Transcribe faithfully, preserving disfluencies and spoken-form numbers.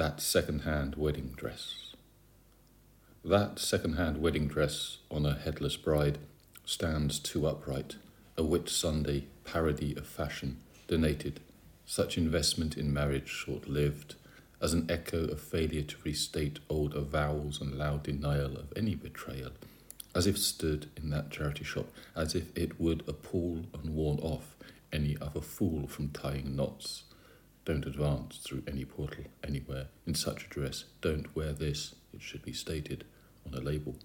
that second-hand wedding dress. That second-hand wedding dress on a headless bride stands too upright, a Whit Sunday parody of fashion, donated, such investment in marriage short-lived, as an echo of failure to restate old avowals and loud denial of any betrayal, as if stood in that charity shop, as if it would appall and warn off any other fool from tying knots. Don't advance through any portal, anywhere, in such a dress. Don't wear this, it should be stated on a label.